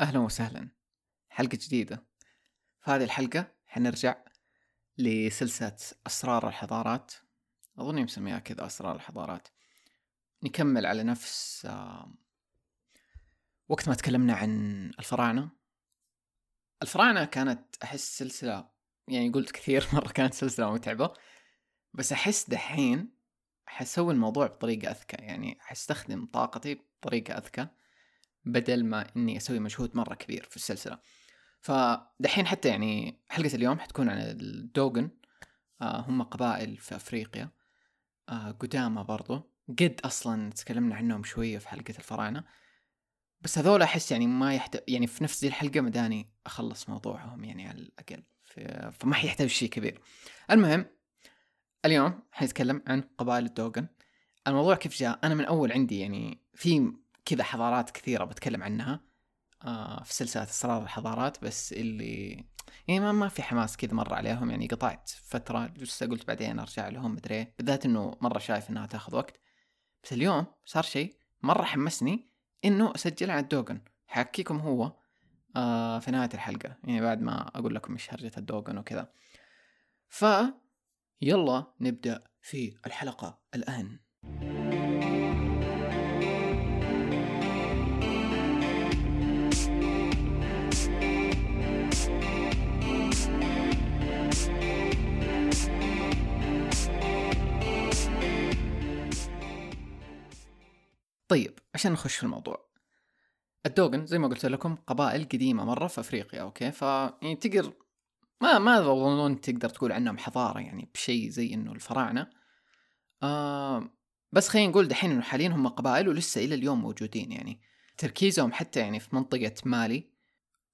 أهلا وسهلا، حلقة جديدة. في هذه الحلقة حنرجع لسلسلة أسرار الحضارات، أظن مسميها كذا أسرار الحضارات. نكمل على نفس وقت ما تكلمنا عن الفراعنة. الفراعنة كانت أحس سلسلة، يعني قلت كثير مرة كانت سلسلة متعبة، بس أحس دحين حسوي الموضوع بطريقة أذكى، يعني حستخدم طاقتي بطريقة أذكى بدل ما إني أسوي مجهود مرة كبير في السلسلة. فدحين حتى يعني حلقة اليوم حتكون عن الدوغون، هم قبائل في أفريقيا قدامى برضو، قد أصلا تكلمنا عنهم شوية في حلقة الفراعنة، بس هذول أحس يعني ما يعني في نفس ذي الحلقة مداني أخلص موضوعهم يعني على الأقل، فما حيحتاج شيء كبير. المهم اليوم حنتكلم عن قبائل الدوغون. الموضوع كيف جاء؟ أنا من أول عندي يعني في كذا حضارات كثيرة بتكلم عنها في سلسلة أسرار الحضارات، بس اللي يعني ما في حماس كذا مرة عليهم، يعني قطعت فترة جلست قلت بعدين أرجع لهم مدري، بالذات إنه مرة شايف إنها تأخذ وقت. بس اليوم صار شيء مرة حمسني إنه أسجل عن الدوغون، حكيكم هو في نهاية الحلقة، يعني بعد ما أقول لكم إيش هرجة الدوغون وكذا. يلا نبدأ في الحلقة الآن. طيب عشان نخش في الموضوع، الدوغون زي ما قلت لكم قبائل قديمة مرة في أفريقيا، أوكي؟ يعني تقدر ما أظنون تقدر تقول عنهم حضارة يعني بشيء زي إنه الفراعنة، بس خلينا نقول دحين إنه حاليا هم قبائل ولسه إلى اليوم موجودين. يعني تركيزهم حتى يعني في منطقة مالي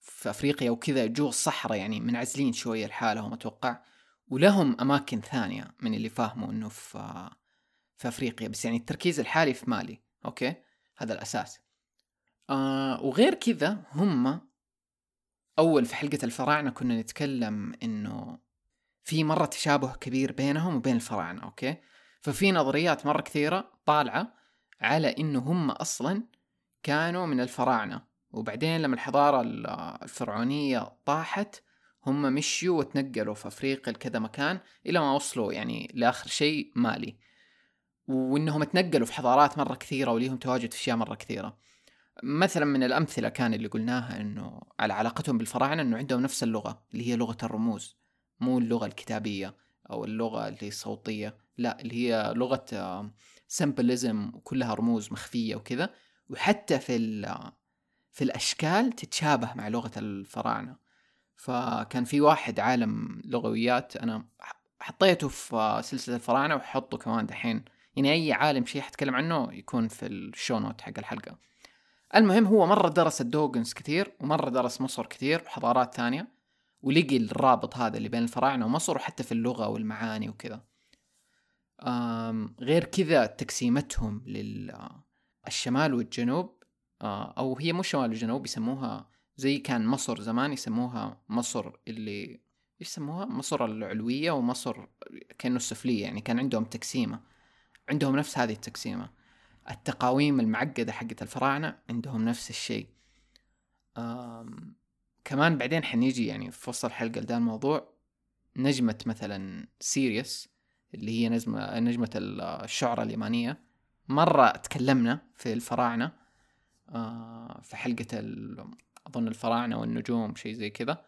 في أفريقيا وكذا، جوا الصحراء يعني منعزلين شوية لحالهم أتوقع، ولهم أماكن ثانية من اللي فاهموا إنه في أفريقيا، بس يعني التركيز الحالي في مالي، أوكي؟ هذا الأساس. وغير كذا هم أول في حلقة الفراعنة كنا نتكلم إنه في مرة تشابه كبير بينهم وبين الفراعنة، أوكي؟ ففي نظريات مرة كثيرة طالعة على إنه هم أصلاً كانوا من الفراعنة، وبعدين لما الحضارة الفرعونية طاحت هم مشيوا وتنقلوا في أفريقيا لكذا مكان إلى ما وصلوا يعني لآخر شيء مالي، وإنهم تنقلوا في حضارات مرة كثيرة وليهم تواجد في أشياء مرة كثيرة. مثلا من الأمثلة كان اللي قلناها إنه على علاقتهم بالفراعنة إنه عندهم نفس اللغة اللي هي لغة الرموز، مو اللغة الكتابية أو اللغة اللي صوتية، لا اللي هي لغة سيمبلزم وكلها رموز مخفية وكذا، وحتى في الأشكال تتشابه مع لغة الفراعنة. فكان في واحد عالم لغويات أنا حطيته في سلسلة الفراعنة وحطه كمان دحين، يعني أي عالم شيء حتكلم عنه يكون في الشونوت حق الحلقة. المهم هو مرة درس الدوغونز كتير، ومرة درس مصر كتير وحضارات ثانية، ولقي الرابط هذا اللي بين الفراعنة ومصر، وحتى في اللغة والمعاني وكذا. غير كذا تقسيمتهم للشمال والجنوب، أو هي مو شمال والجنوب، يسموها زي كان مصر زمان يسموها مصر اللي يسموها مصر العلوية ومصر كأنه السفلية، يعني كان عندهم تقسيمة، عندهم نفس هذه التقسيمة. التقاويم المعقدة حقت الفراعنة عندهم نفس الشيء. كمان بعدين حنيجي يعني في وسط الحلقة لده الموضوع نجمة مثلا سيريوس اللي هي نجمة الشعرى اليمانية، مرة تكلمنا في الفراعنة في حلقة أظن الفراعنة والنجوم شيء زي كذا،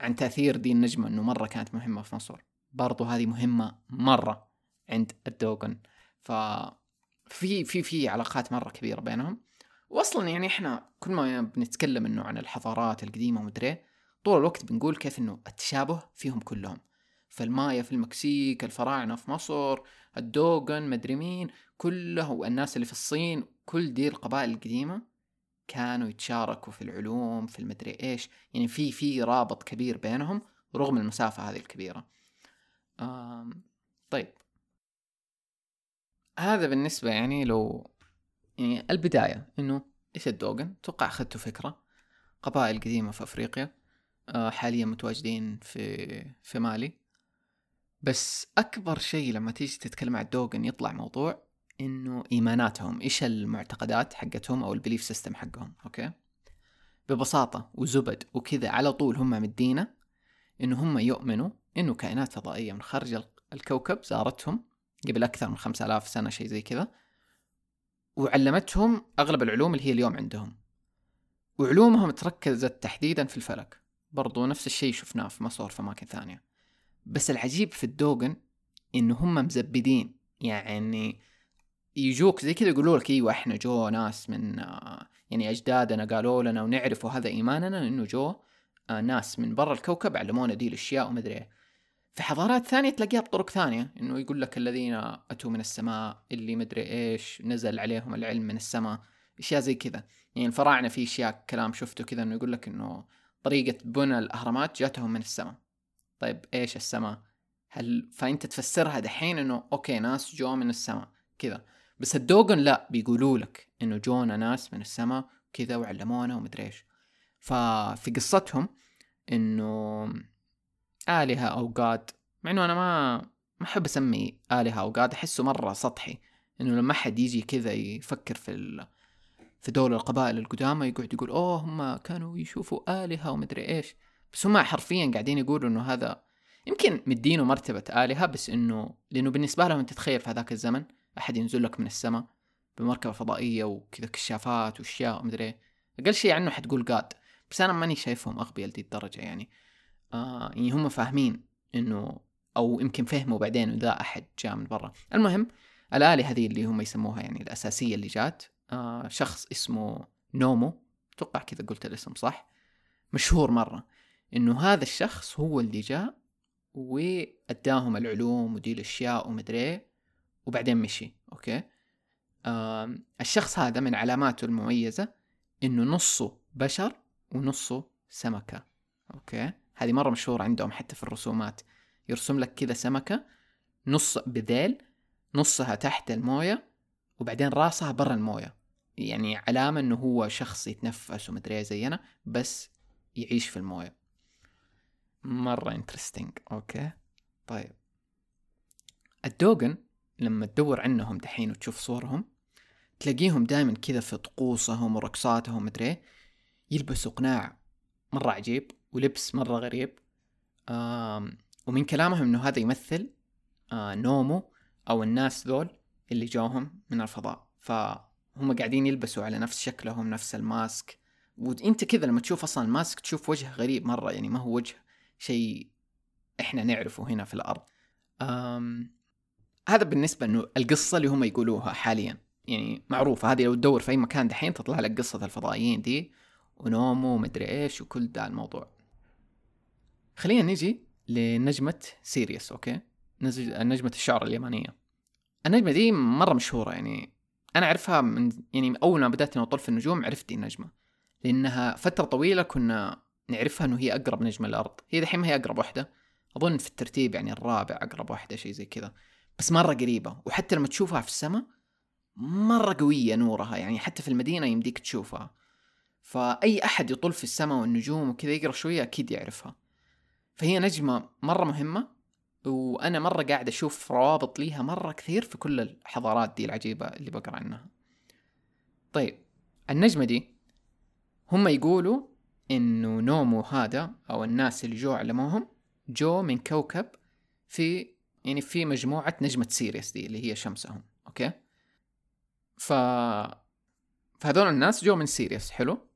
عن تأثير دي النجمة إنه مرة كانت مهمة في مصر. برضو هذه مهمة مرة عند الدوغون. في علاقات مرة كبيرة بينهم. وأصلا يعني إحنا كل ما بنتكلم إنه عن الحضارات القديمة ومدري طول الوقت بنقول كيف إنه التشابه فيهم كلهم، فالمايا في المكسيك، الفراعنة في مصر، الدوغون، مدري مين، كله، والناس اللي في الصين، كل دي القبائل القديمة كانوا يتشاركوا في العلوم في المدري إيش، يعني في رابط كبير بينهم رغم المسافة هذه الكبيرة. طيب هذا بالنسبة يعني لو يعني البداية إنه إيش الدوغون. توقع أخذتوا فكرة، قبائل قديمة في أفريقيا حاليا متواجدين في مالي. بس أكبر شيء لما تيجي تتكلم عن الدوغون يطلع موضوع إنه إيماناتهم، إيش المعتقدات حقتهم أو البليف سيستم حقهم، أوكي؟ ببساطة وزبد وكذا على طول هم مدينة إنه هم يؤمنوا إنه كائنات فضائية من خارج الكوكب زارتهم قبل أكثر من 5000 سنة شيء زي كذا، وعلمتهم أغلب العلوم اللي هي اليوم عندهم، وعلومهم تركزت تحديدا في الفلك. برضو نفس الشيء شفناه في مصر في أماكن ثانية. بس العجيب في الدوغون إنه هم مزبدين، يعني يجوك زي كذا يقولوا لك ايوه احنا جو ناس من يعني اجدادنا قالوا لنا ونعرف وهذا ايماننا انه جو ناس من برا الكوكب علمونا دي الاشياء ومدري ايه. في حضارات ثانيه تلاقيها بطرق ثانيه، انه يقول لك الذين اتوا من السماء اللي مدري ايش نزل عليهم العلم من السماء، اشياء زي كذا. يعني الفراعنه في اشياء كلام شفته كذا انه يقول لك انه طريقه بناء الاهرامات جاتهم من السماء. طيب ايش السماء؟ هل فانت تفسرها دحين انه اوكي ناس جو من السماء كذا؟ بس الدوغون لا، بيقولوا لك انه جونا ناس من السماء كذا وعلمونا ومدري ايش. ففي قصتهم انه آلهة او جاد، مع انه انا ما احب اسمي آلهة او جاد، احسه مره سطحي، انه لما حد يجي كذا يفكر في دول القبائل القدامى يقعد يقول اوه هم كانوا يشوفوا آلهة ومدري ايش، بس هم حرفيا قاعدين يقولوا انه هذا يمكن مدينه مرتبة آلهة، بس انه لانه بالنسبه لهم انت تتخيل في هذاك الزمن أحد ينزل لك من السماء بمركبة فضائية وكذا كشافات وأشياء ومدري، أقل شيء عنه حتقول قاد. بس أنا ماني شايفهم أغبياء لدي الدرجة، يعني هم فاهمين إنه، أو يمكن فهموا بعدين وذا أحد جاء من برا. المهم الآلهة هذه اللي هم يسموها يعني الأساسية اللي جات، شخص اسمه نومو، توقع كذا قلت الاسم صح، مشهور مرة، إنه هذا الشخص هو اللي جاء وأداهم العلوم ودي الأشياء ومدري وبعدين مشي. أوكي، الشخص هذا من علاماته المميزة إنه نصه بشر ونصه سمكة. أوكي، هذه مرة مشهور عندهم حتى في الرسومات، يرسم لك كذا سمكة نص بذيل نصها تحت الموية وبعدين راسها برا الموية، يعني علامة إنه هو شخص يتنفس ومدري زينا بس يعيش في الموية. مرة انترستينج. أوكي طيب، الدوغون لما تدور عنهم دحين وتشوف صورهم تلاقيهم دائما كذا في طقوسهم ورقصاتهم مدري، يلبسوا قناع مرة عجيب ولبس مرة غريب. ومن كلامهم انه هذا يمثل نومو او الناس ذول اللي جاهم من الفضاء، فهم قاعدين يلبسوا على نفس شكلهم نفس الماسك، وانت كذا لما تشوف اصلا الماسك تشوف وجه غريب مرة، يعني ما هو وجه شيء احنا نعرفه هنا في الارض. هذا بالنسبة إنه القصة اللي هم يقولوها حاليا يعني معروفة، هذه لو تدور في أي مكان دحين تطلع لك قصة الفضائيين دي ونومو ومدري إيش وكل ده الموضوع. خلينا نيجي لنجمة سيريوس. أوكي، نجمة الشعرى اليمانية. النجمة دي مرة مشهورة، يعني أنا عرفها من يعني أول ما بدأت أطل في النجوم عرفت النجمة، لأنها فترة طويلة كنا نعرفها إنه هي أقرب نجمة للأرض. هي دحين ما هي أقرب واحدة، أظن في الترتيب يعني الرابع أقرب واحدة شيء زي كذا، بس مرة قريبة، وحتى لما تشوفها في السماء مرة قوية نورها، يعني حتى في المدينة يمديك تشوفها، فأي أحد يطل في السماء والنجوم وكذا يقرأ شوية أكيد يعرفها. فهي نجمة مرة مهمة، وأنا مرة قاعد أشوف روابط ليها مرة كثير في كل الحضارات دي العجيبة اللي بقرأ عنها. طيب النجمة دي هم يقولوا إنه نومو هذا أو الناس اللي جو علموهم جو من كوكب في مجموعة نجمة سيريوس دي اللي هي شمسهم. أوكي، فهذول الناس جو من سيريوس. حلو،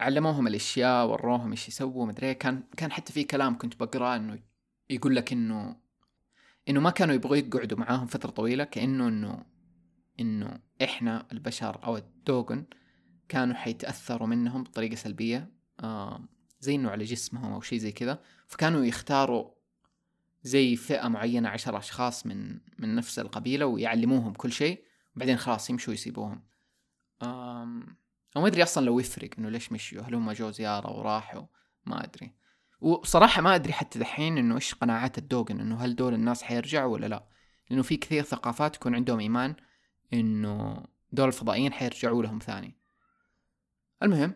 علموهم الأشياء وروهم إيش يسووا مدري. كان حتى في كلام كنت بقرأ إنه يقول لك إنه ما كانوا يبغوا يقعدوا معاهم فترة طويلة، كأنه إنه إحنا البشر أو الدوغون كانوا حيتأثروا منهم بطريقة سلبية، زي إنه على جسمهم أو شيء زي كذا، فكانوا يختاروا زي فئة معينة 10 أشخاص من نفس القبيلة ويعلموهم كل شيء وبعدين خلاص يمشوا يسيبوهم. أو ما أدري أصلا لو يفرق إنه ليش مشيوا، هل هم جو زيارة وراحوا ما أدري. وصراحة ما أدري حتى دحين إنه إيش قناعات الدوغون، إنه هل دول الناس حيرجعوا ولا لا، لأنه في كثير ثقافات يكون عندهم إيمان إنه دول الفضائيين حيرجعوا لهم ثاني. المهم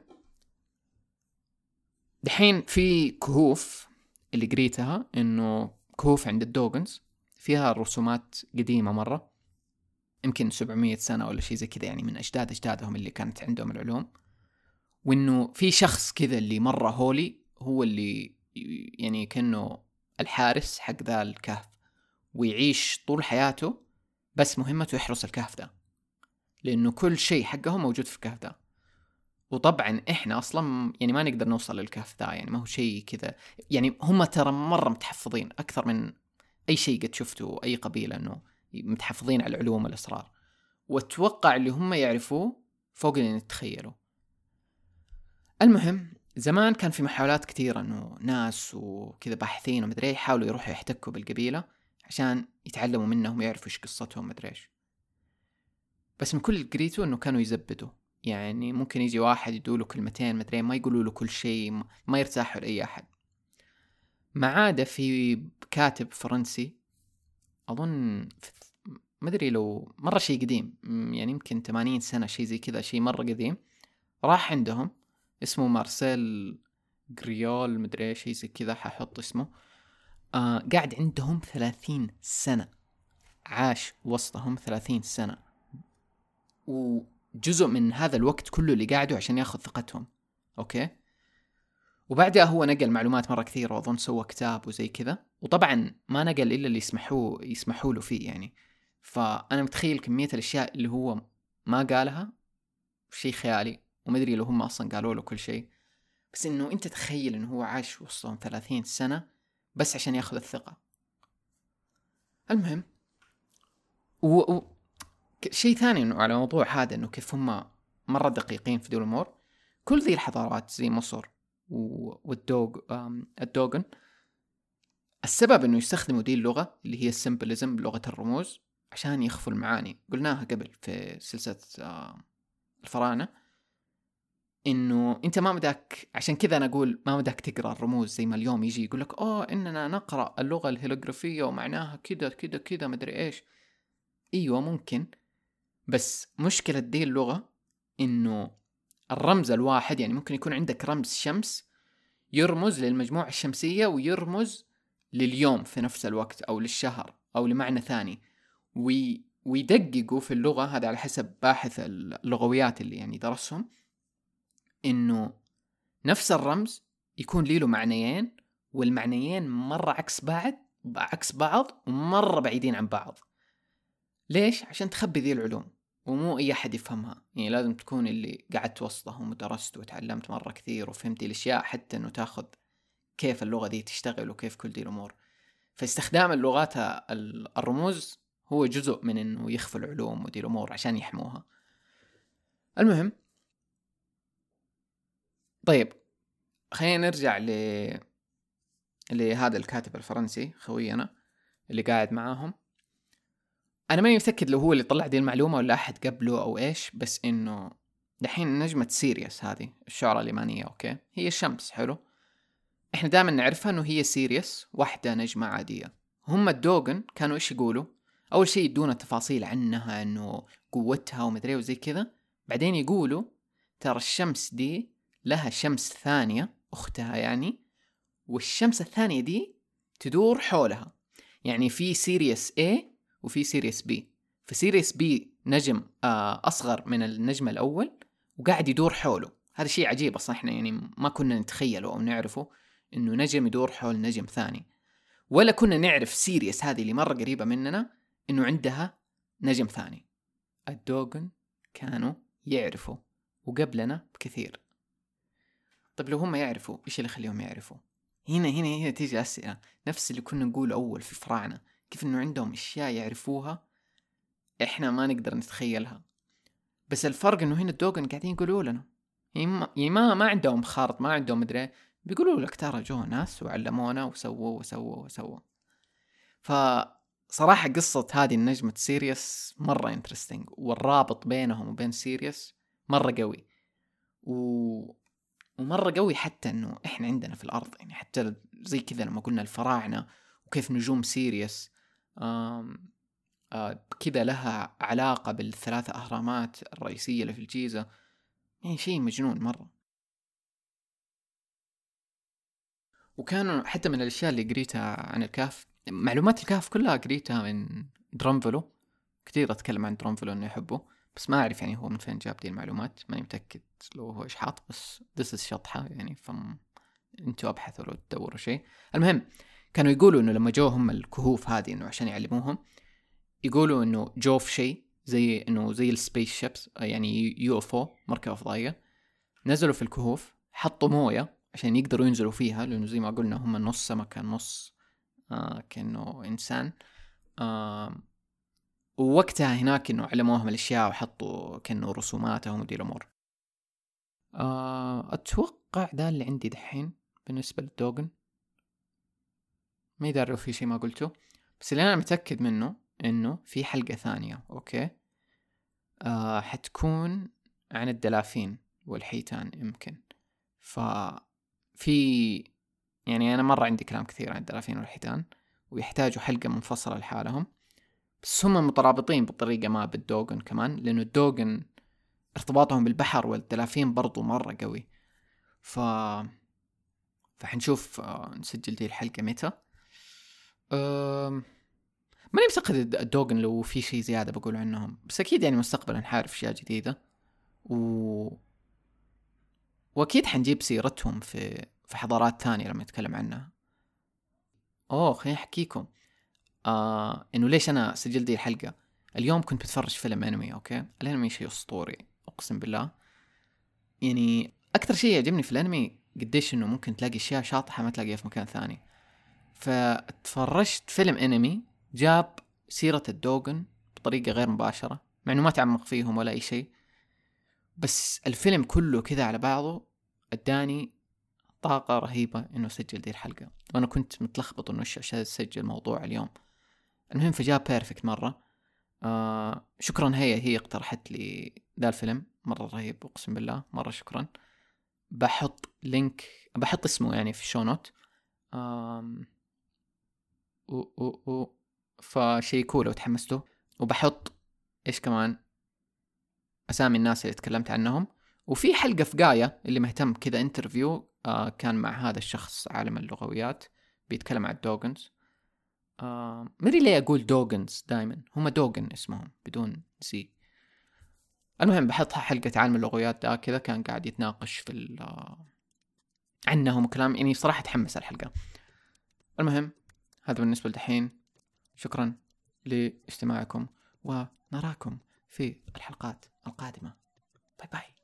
دحين في كهوف اللي قريتها إنه كهوف عند الدوغونز فيها رسومات قديمة مرة، يمكن 700 سنة ولا شيء زي كذا، يعني من أجداد أجدادهم اللي كانت عندهم العلوم، وإنه في شخص كذا اللي مرة هولي هو اللي يعني كأنه الحارس حق ذا الكهف، ويعيش طول حياته بس مهمته يحرس الكهف ده، لأنه كل شيء حقهم موجود في الكهف ده. وطبعا إحنا أصلا يعني ما نقدر نوصل للكهف ده، يعني ما هو شيء كذا، يعني هم ترى مرة متحفظين أكثر من أي شيء قد شفته أي قبيلة، أنه متحفظين على العلوم والأسرار، واتوقع اللي هم يعرفوه فوق اللي نتخيله. المهم زمان كان في محاولات كثيرة أنه ناس وكذا باحثين ومدري يحاولوا يروحوا يحتكوا بالقبيلة عشان يتعلموا منهم يعرفوا إيش قصتهم مدري إيش، بس من كل اللي قريته أنه كانوا يزبدوا، يعني ممكن يجي واحد يدوله كلمتين مدري ما يقولوا له كل شيء، ما يرتاحوا لأي أحد. ما عاد في كاتب فرنسي أظن ما أدري لو مرة شيء قديم، يعني يمكن 80 سنة شيء زي كذا، شيء مرة قديم، راح عندهم اسمه مارسيل غريول مدري شيء زي كذا، ححط اسمه. قاعد عندهم 30 سنة، عاش وسطهم 30 سنة، وجزء من هذا الوقت كله اللي قاعدوا عشان ياخذ ثقتهم. أوكي، وبعدها هو نقل معلومات مرة كثير، وأظن سوى كتاب وزي كذا، وطبعا ما نقل إلا اللي يسمحوا له فيه يعني. فأنا متخيل كمية الأشياء اللي هو ما قالها شيء خيالي، ومدري لو هم أصلا قالوا له كل شيء، بس إنه أنت تخيل إنه هو عاش وسطهم 30 سنة بس عشان يأخذ الثقة. المهم شيء ثاني إنه على موضوع هذا إنه كيف هم مرة دقيقين في دول الأمور. كل ذي الحضارات زي مصر والدوغون السبب إنه يستخدموا دي اللغة اللي هي السيمبلزم، لغة الرموز، عشان يخفوا المعاني. قلناها قبل في سلسلة الفراعنة إنه أنت ما مداك، عشان كذا أنا أقول ما مداك تقرأ الرموز زي ما اليوم يجي يقول لك إننا نقرأ اللغة الهيروغليفية ومعناها كذا كذا كذا مدري إيش. أيوة ممكن، بس مشكلة دي اللغة إنه الرمز الواحد، يعني ممكن يكون عندك رمز شمس يرمز للمجموعة الشمسية ويرمز لليوم في نفس الوقت أو للشهر أو لمعنى ثاني، ويدققوا في اللغة. هذا على حسب باحث اللغويات اللي يعني درسهم، إنه نفس الرمز يكون له معنيين، والمعنيين مرة عكس بعض ومرة بعيدين عن بعض. ليش؟ عشان تخبي ذي العلوم ومو أي أحد يفهمها، يعني لازم تكون اللي قعدت وسطهم ودرست وتعلمت مرة كثير وفهمت الأشياء، حتى إنه تاخذ كيف اللغة دي تشتغل وكيف كل دي الأمور. فاستخدام اللغات الرموز هو جزء من إنه يخفي العلوم ودي الأمور عشان يحموها. المهم طيب خلينا نرجع لهذا الكاتب الفرنسي خوينا اللي قاعد معاهم. أنا ماني متأكد لو هو اللي طلع دي المعلومة ولا أحد قبله أو إيش، بس إنه دحين نجمة سيريوس هذه الشعرى اليمانية، أوكي، هي الشمس، حلو، إحنا دائما نعرفها إنه هي سيريوس، واحدة نجمة عادية. هم الدوغون كانوا إيش يقولوا؟ أول شيء يدونا تفاصيل عنها إنه قوتها ومدري وزي كذا، بعدين يقولوا ترى الشمس دي لها شمس ثانية أختها يعني، والشمس الثانية دي تدور حولها، يعني في سيريوس A وفي سيريوس B. فسيريوس B نجم أصغر من النجم الأول وقاعد يدور حوله. هذا شيء عجيب أصلا، إحنا يعني ما كنا نتخيله أو نعرفه إنه نجم يدور حول نجم ثاني، ولا كنا نعرف سيريوس هذه اللي مرة قريبة مننا إنه عندها نجم ثاني. الدوغون كانوا يعرفوا وقبلنا بكثير. طب لو هم يعرفوا إيش اللي خليهم يعرفوا؟ هنا تيجي أسئلة نفس اللي كنا نقول أول في فراعنة، كيف إنه عندهم أشياء يعرفوها إحنا ما نقدر نتخيلها. بس الفرق إنه هنا الدوغون قاعدين يقولوا لنا، يعني ما عندهم خارط، ما عندهم مدري، بيقولوا لك ترى جو ناس وعلمونا وسووا. فصراحة قصة هذه النجمة سيريوس مرة انترستينج، والرابط بينهم وبين سيريوس مرة قوي، ومرة قوي حتى إنه إحنا عندنا في الأرض، يعني حتى زي كذا لما قلنا الفراعنة وكيف نجوم سيريوس كذا لها علاقة بالثلاثة أهرامات الرئيسية اللي في الجيزة، يعني شيء مجنون مرة. وكانوا حتى من الأشياء اللي قريتها عن الكهف، معلومات الكهف كلها قريتها من درنفلو، كثير أتكلم عن درنفلو إني أحبه، بس ما أعرف يعني هو من فين جاب دي المعلومات، ماني متأكد لو هو إشحاط، بس this is شطحة يعني، فأنتوا أبحثوا لو تدوروا شيء. المهم كانوا يقولوا إنه لما جو هم الكهوف هذه إنه عشان يعلموهم، يقولوا إنه جو في شيء زي إنه زي السبيس شيبس يعني UFO مركبة فضائية، نزلوا في الكهوف حطوا موية عشان يقدروا ينزلوا فيها، لأنه زي ما قلنا هم نص سمكة نص كأنه إنسان. ووقتها هناك إنه علموهم الأشياء وحطوا كأنه رسوماتهم ودي الأمور. أتوقع ده اللي عندي دحين بالنسبة للدوغون. ما يدروا في شيء ما قلته، بس اللي أنا متأكد منه إنه في حلقة ثانية أوكي حتكون عن الدلافين والحيتان يمكن. ففي يعني أنا مرة عندي كلام كثير عن الدلافين والحيتان ويحتاجوا حلقة منفصلة لحالهم، بس هم مترابطين بطريقة ما بالدوغون كمان، لأنه الدوغون ارتباطهم بالبحر والدلافين برضو مرة قوي. فحنشوف نسجل دي الحلقة متى. ماني مستقد الدوغون لو في شيء زيادة بقول عنهم، بس أكيد يعني مستقبلا حنعرف أشياء جديدة وأكيد حنجيب سيرتهم في حضارات تانية لما نتكلم عنها. خليني أحكيكم إنه ليش أنا سجلت دي الحلقة. اليوم كنت بتفرج فيلم أنمي أوكي، الأنمي شيء أسطوري أقسم بالله، يعني أكتر شيء يعجبني في الأنمي قديش إنه ممكن تلاقي أشياء شاطحة ما تلاقيها في مكان ثاني. فتفرجت فيلم أنمي جاب سيرة الدوغون بطريقة غير مباشرة، مع إنه ما تعمق فيهم ولا أي شيء، بس الفيلم كله كذا على بعضه أداني طاقة رهيبة إنه أسجل دي الحلقة، وأنا كنت متلخبط إنه إيش عشان أسجل موضوع اليوم. المهم فجاء بيرفكت مرة. شكرا هي اقترحت لي ذا الفيلم، مرة رهيب أقسم بالله، مرة شكرا. بحط لينك، بحط اسمه يعني في الشو نوت. فشي كول وتحمسته، وبحط إيش كمان أسامي الناس اللي تكلمت عنهم، وفي حلقة في قاية اللي مهتم كذا انترفيو كان مع هذا الشخص عالم اللغويات بيتكلم عن الدوغونز. مدري ليه أقول دوغونز دائما، هم دوغون اسمهم بدون زي. المهم بحطها حلقة عالم اللغويات ده كذا كان قاعد يتناقش في عنهم كلام، يعني صراحة تحمس الحلقة. المهم هذا بالنسبة لدحين، شكرا لاستماعكم ونراكم في الحلقات القادمة. باي باي.